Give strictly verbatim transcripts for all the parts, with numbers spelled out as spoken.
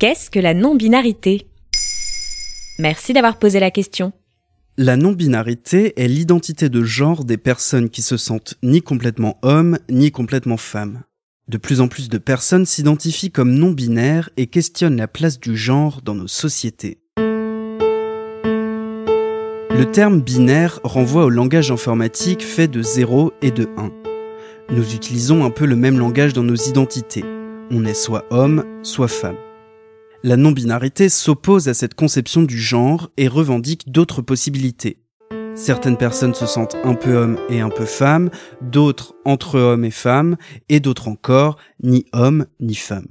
Qu'est-ce que la non-binarité ? Merci d'avoir posé la question. La non-binarité est l'identité de genre des personnes qui se sentent ni complètement hommes, ni complètement femmes. De plus en plus de personnes s'identifient comme non-binaires et questionnent la place du genre dans nos sociétés. Le terme binaire renvoie au langage informatique fait de zéro et de un. Nous utilisons un peu le même langage dans nos identités. On est soit homme, soit femme. La non-binarité s'oppose à cette conception du genre et revendique d'autres possibilités. Certaines personnes se sentent un peu hommes et un peu femmes, d'autres entre hommes et femmes, et d'autres encore ni hommes ni femmes.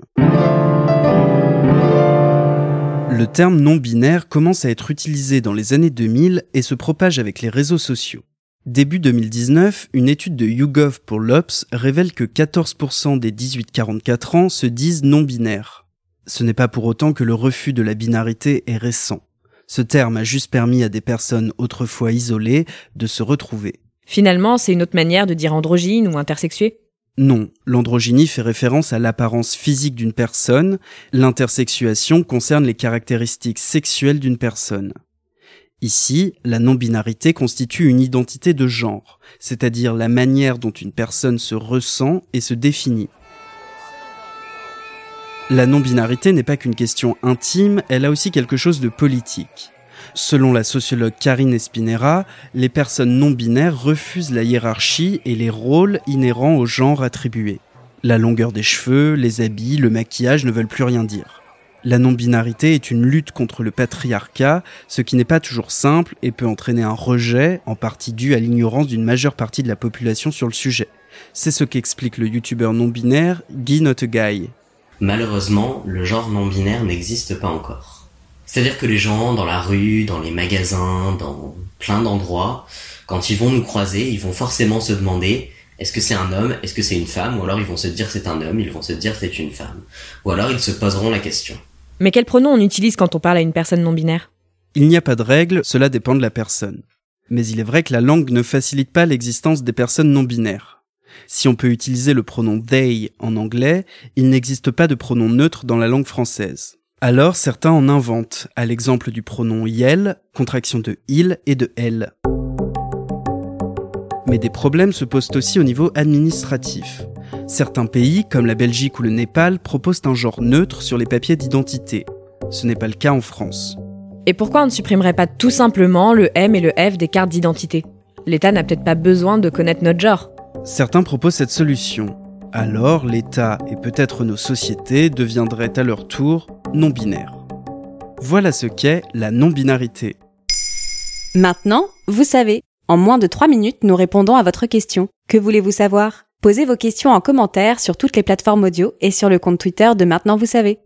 Le terme non-binaire commence à être utilisé dans les années deux mille et se propage avec les réseaux sociaux. Début deux mille dix-neuf, une étude de YouGov pour l'Obs révèle que quatorze pour cent des dix-huit à quarante-quatre ans se disent non-binaires. Ce n'est pas pour autant que le refus de la binarité est récent. Ce terme a juste permis à des personnes autrefois isolées de se retrouver. Finalement, c'est une autre manière de dire androgyne ou intersexué ? Non, l'androgynie fait référence à l'apparence physique d'une personne, l'intersexuation concerne les caractéristiques sexuelles d'une personne. Ici, la non-binarité constitue une identité de genre, c'est-à-dire la manière dont une personne se ressent et se définit. La non-binarité n'est pas qu'une question intime, elle a aussi quelque chose de politique. Selon la sociologue Karine Espinera, les personnes non-binaires refusent la hiérarchie et les rôles inhérents au genre attribué. La longueur des cheveux, les habits, le maquillage ne veulent plus rien dire. La non-binarité est une lutte contre le patriarcat, ce qui n'est pas toujours simple et peut entraîner un rejet, en partie dû à l'ignorance d'une majeure partie de la population sur le sujet. C'est ce qu'explique le youtubeur non-binaire Guy NotaGuy. Malheureusement, le genre non-binaire n'existe pas encore. C'est-à-dire que les gens, dans la rue, dans les magasins, dans plein d'endroits, quand ils vont nous croiser, ils vont forcément se demander « est-ce que c'est un homme ? Est-ce que c'est une femme ?» Ou alors ils vont se dire « c'est un homme », ils vont se dire « c'est une femme ». Ou alors ils se poseront la question. Mais quel pronom on utilise quand on parle à une personne non-binaire ? Il n'y a pas de règle, cela dépend de la personne. Mais il est vrai que la langue ne facilite pas l'existence des personnes non-binaires. Si on peut utiliser le pronom « they » en anglais, il n'existe pas de pronom neutre dans la langue française. Alors, certains en inventent, à l'exemple du pronom « yel », contraction de « il » et de « elle ». Mais des problèmes se posent aussi au niveau administratif. Certains pays, comme la Belgique ou le Népal, proposent un genre neutre sur les papiers d'identité. Ce n'est pas le cas en France. Et pourquoi on ne supprimerait pas tout simplement le « M » et le « F » des cartes d'identité ? L'État n'a peut-être pas besoin de connaître notre genre. Certains proposent cette solution. Alors, l'État et peut-être nos sociétés deviendraient à leur tour non-binaires. Voilà ce qu'est la non-binarité. Maintenant, vous savez. En moins de trois minutes, nous répondons à votre question. Que voulez-vous savoir ? Posez vos questions en commentaire sur toutes les plateformes audio et sur le compte Twitter de Maintenant Vous Savez.